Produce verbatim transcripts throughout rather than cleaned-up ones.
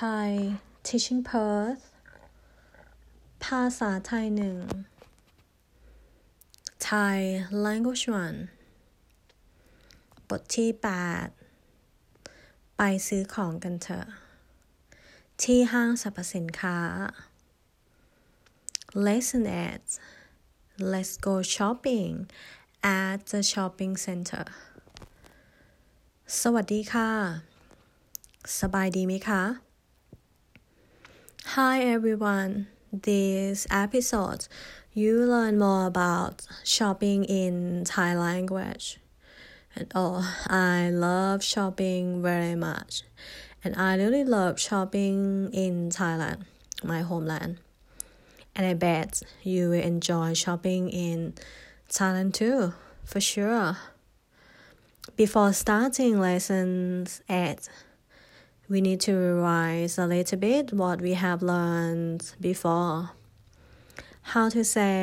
Thai Teaching Perth ภาษาไทยหนึ่ง Thai Language One บทที่แปดไปซื้อของกันเถอะที่ห้างสรรพสินค้า Lesson eight Let's go shopping at the shopping center สวัสดีค่ะสบายดีไหมคะ Hi everyone. This episode you learn more about shopping in Thai language. And oh, I love shopping very much. And I really love shopping in Thailand, my homeland. And I bet you will enjoy shopping in Thailand too, for sure. Before starting lesson eight.We need to revise a little bit what we have learned before. How to say,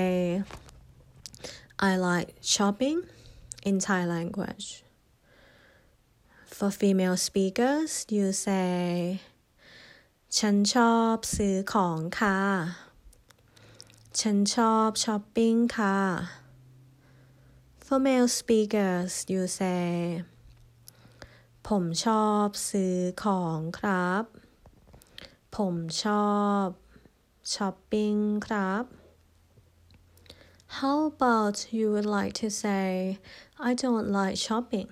I like shopping in Thai language. For female speakers, you say, ฉันชอบซื้อของค่ะฉันชอบช้อปปิ้งค่ะ For male speakers, you say,ผมชอบซื้อของครับผมชอบช้อปปิ้งครับ How about you would like to say I don't like shopping?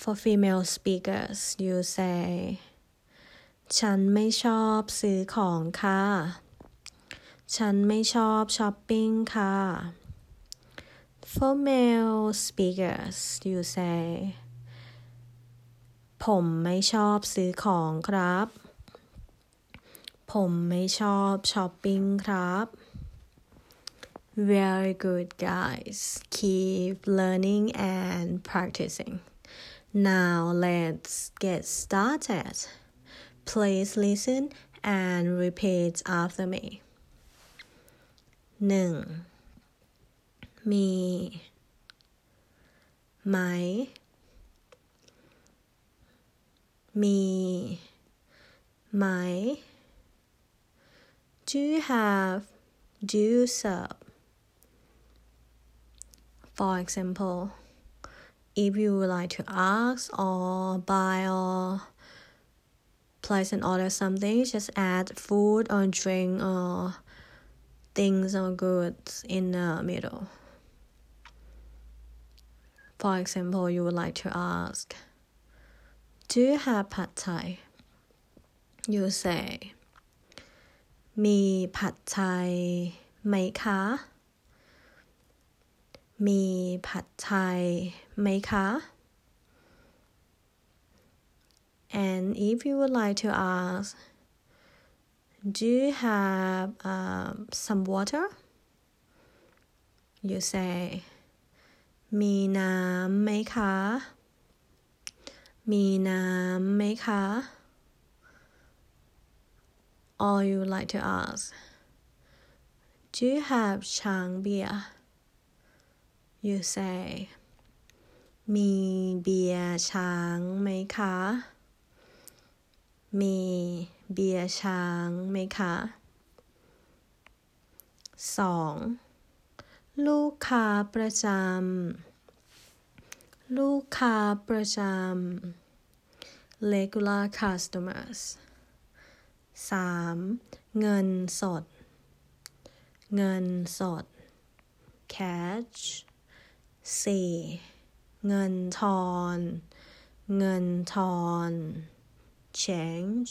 For female speakers, you say ฉันไม่ชอบซื้อของค่ะฉันไม่ชอบช้อปปิ้งค่ะ For male speakers, you sayผมไม่ชอบซื้อของครับผมไม่ชอบช้อปปิ้งครับ Very good guys. Keep learning and practicing. Now let's get started. Please listen and repeat after me. หนึ่งมีไหมมีไหม Do you have? Do you serve? For example, if you would like to ask or buy or place an order something, just add food or drink or things or goods in the middle. For example, you would like to ask.Do you have pad Thai? You say, มีผัดไทยไหมคะมีผัดไทยไหมคะ And if you would like to ask, do you have uh, some water? You say, มีน้ำไหมคะมีน้ำไหมคะ Or you like to ask, Do you have Chang beer? You say, มีเบียร์ช้างไหมคะมีเบียร์ช้างไหมคะ สอง. ลูกค้าประจำลูกค้าประจำ regular customers สามเงินสดเงินสด cash สี่เงินทอนเงินทอน change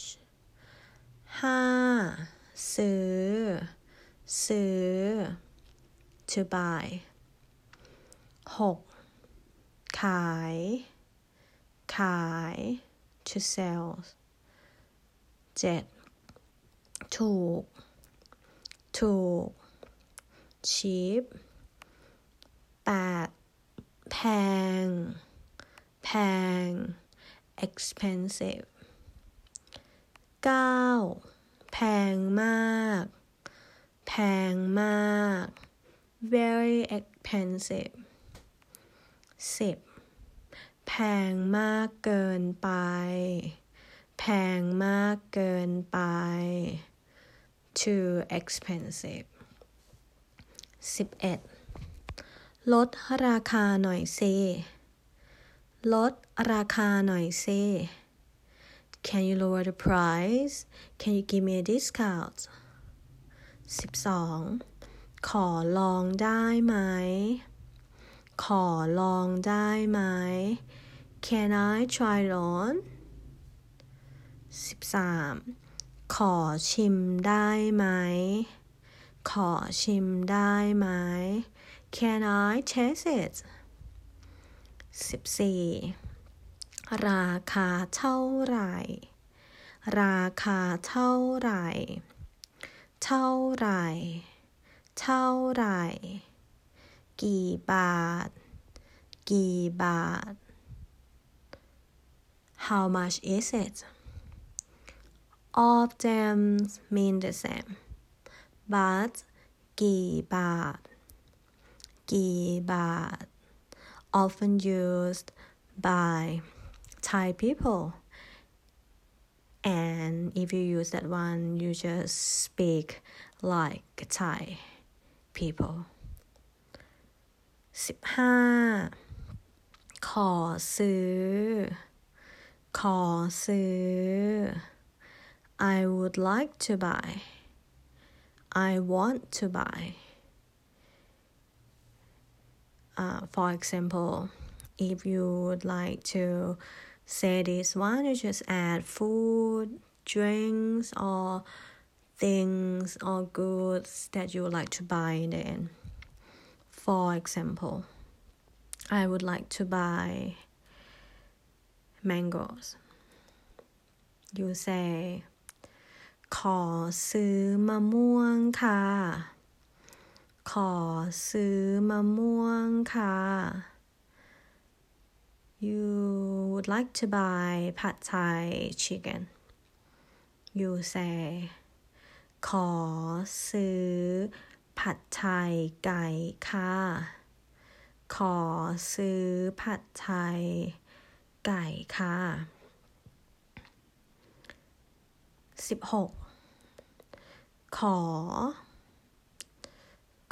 ห้าซื้อซื้อ to buy หกขายขาย to sell เจ็ดถูกถูก cheap แปดแพงแพง expensive เก้าแพงมากแพงมาก very expensive สิบแพงมากเกินไปแพ แพงมากเกินไป too expensive สิบเอ็ดลดราคาหน่อยสิลดราคาหน่อยสิ Can you lower the price? Can you give me a discount? สิบสองขอลองได้ไหมขอลองได้ไหม Can I try it on? สิบสามขอชิมได้ไหมขอชิมได้ไหม Can I taste it? สิบสี่ราคาเท่าไหร่ราคาเท่าไหร่เท่าไหร่เท่าไหร่กี่บาทกี่บาท How much is it? All of them mean the same. But กี่บาทกี่บาทoften used by Thai people, and if you use that one, you just speak like Thai people. fifteenขอซื้อขอซื้อ I would like to buy. I want to buy.Uh, for example, if you would like to say this one, you just add food, drinks, or things or goods that you would like to buy in the end. For example, I would like to buy mangoes. You say, ขอซื้อมะม่วงค่ะขอซื้อมะม่วงค่ะ You would like to buy Pad Thai chicken. You say ขอซื้อผัดไทยไก่ค่ะขอซื้อผัดไทยไก่ค่ะสิบหกขอ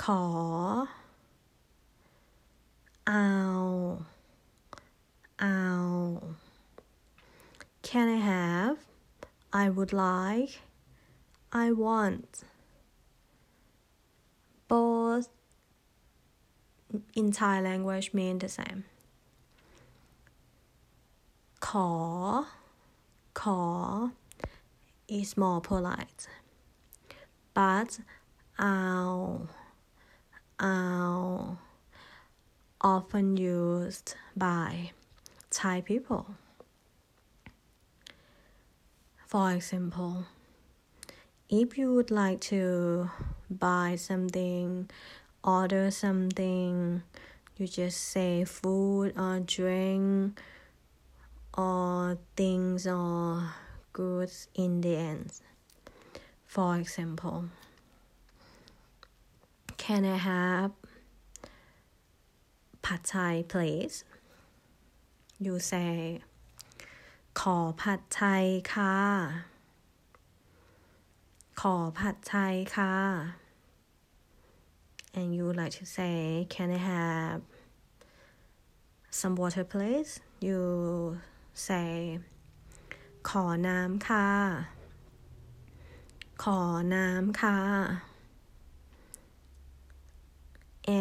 ขอเอาเอา Can I have? I would like. I want. Both in Thai language mean the same. ขอขอ is more polite. But เอาare often used by Thai people. For example, if you would like to buy something, order something, you just say food or drink or things or goods in the end. For example,Can I have Pad Thai, please? You say, ขอผัดไทยค่ะ ขอผัดไทยค่ะ And you like to say, Can I have some water, please? You say, ขอน้ำค่ะ ขอน้ำค่ะ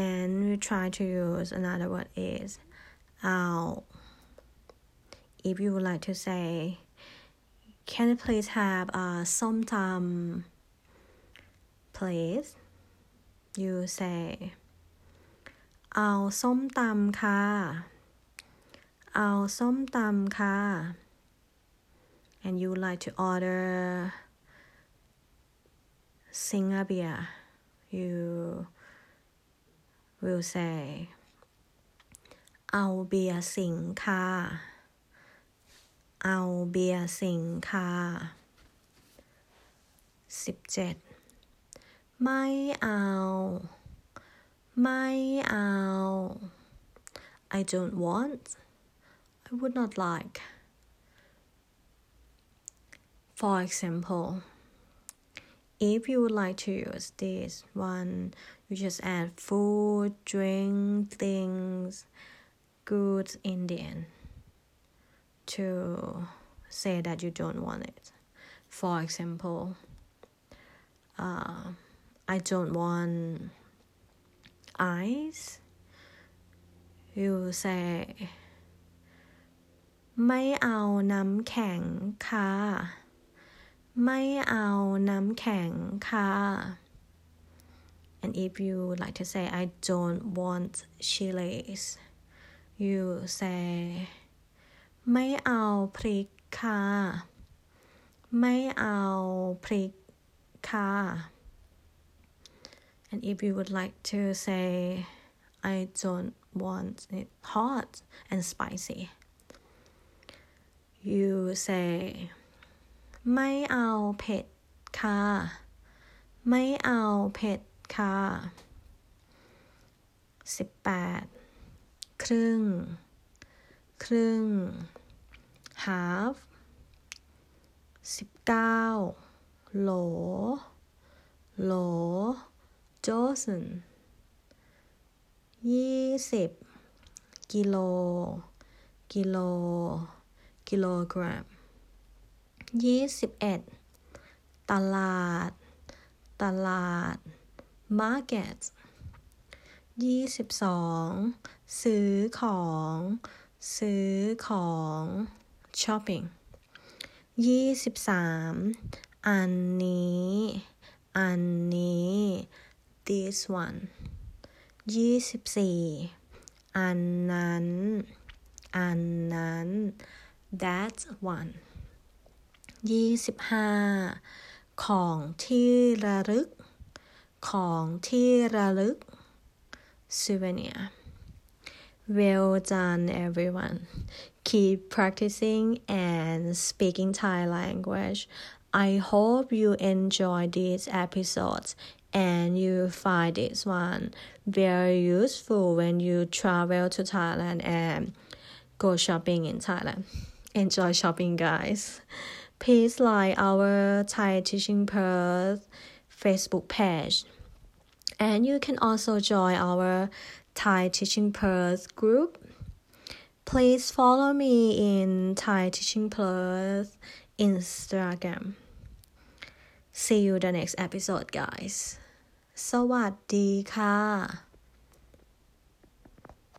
And we try to use another word is เอา If you would like to say, Can you please have a somtam, please? You say, เอาส้มตำค่ะ เอาส้มตำค่ะ And you would like to order Singa beer. You...will say เอาเบียร์สิงห์ค่ะเอาเบียร์สิงห์ค่ะสิบเจ็ดไม่เอาไม่เอา I don't want I would not like For example, if you would like to use this one, you just add food, drink, things, goods in the end to say that you don't want it. For example, uh, I don't want ice. You say, ไม่เอาน้ำแข็งค่ะไม่เอาน้ำแข็งค่ะ and if you like to say I don't want chilies you say ไม่เอาพริกค่ะไม่เอาพริกค่ะ and if you would like to say I don't want it hot and spicy you sayไม่เอาเผ็ดค่ะไม่เอาเผ็ดค่ะสิบแปดครึ่งครึ่ง half สิบเก้าโหลโหล dozen ยี่สิบกิโลกิโลกิโลกรัมยี่สิบเอ็ดตลาดตลาด market ยี่สิบสองซื้อของซื้อของ shopping ยี่สิบสามอันนี้อันนี้ this one ยี่สิบสี่อันนั้นอันนั้น that oneยี่สิบห้าของที่ระลึกของที่ระลึก souvenir Well done everyone keep practicing and speaking Thai language I hope you enjoy these episodes and you find this one very useful when you travel to Thailand and go shopping in Thailand Enjoy shopping guys Please like our Thai Teaching Perth Facebook page. And you can also join our Thai Teaching Perth group. Please follow me in Thai Teaching Perth Instagram. See you the next episode, guys. สวัสดีค่ะ